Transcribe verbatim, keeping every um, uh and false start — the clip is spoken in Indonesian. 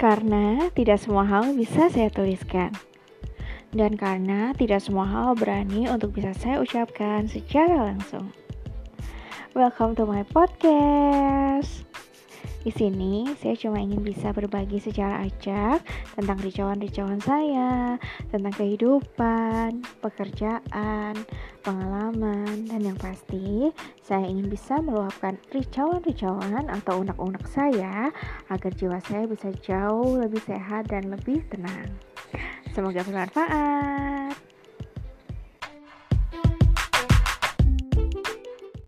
karena tidak semua hal bisa saya tuliskan, dan karena tidak semua hal berani untuk bisa saya ucapkan secara langsung. Welcome to my podcast. Di sini saya cuma ingin bisa berbagi secara acak tentang ricauan-ricauan saya, tentang kehidupan, pekerjaan, pengalaman, dan yang pasti saya ingin bisa meluapkan ricauan-ricauan atau unek-unek saya agar jiwa saya bisa jauh lebih sehat dan lebih tenang. Semoga bermanfaat.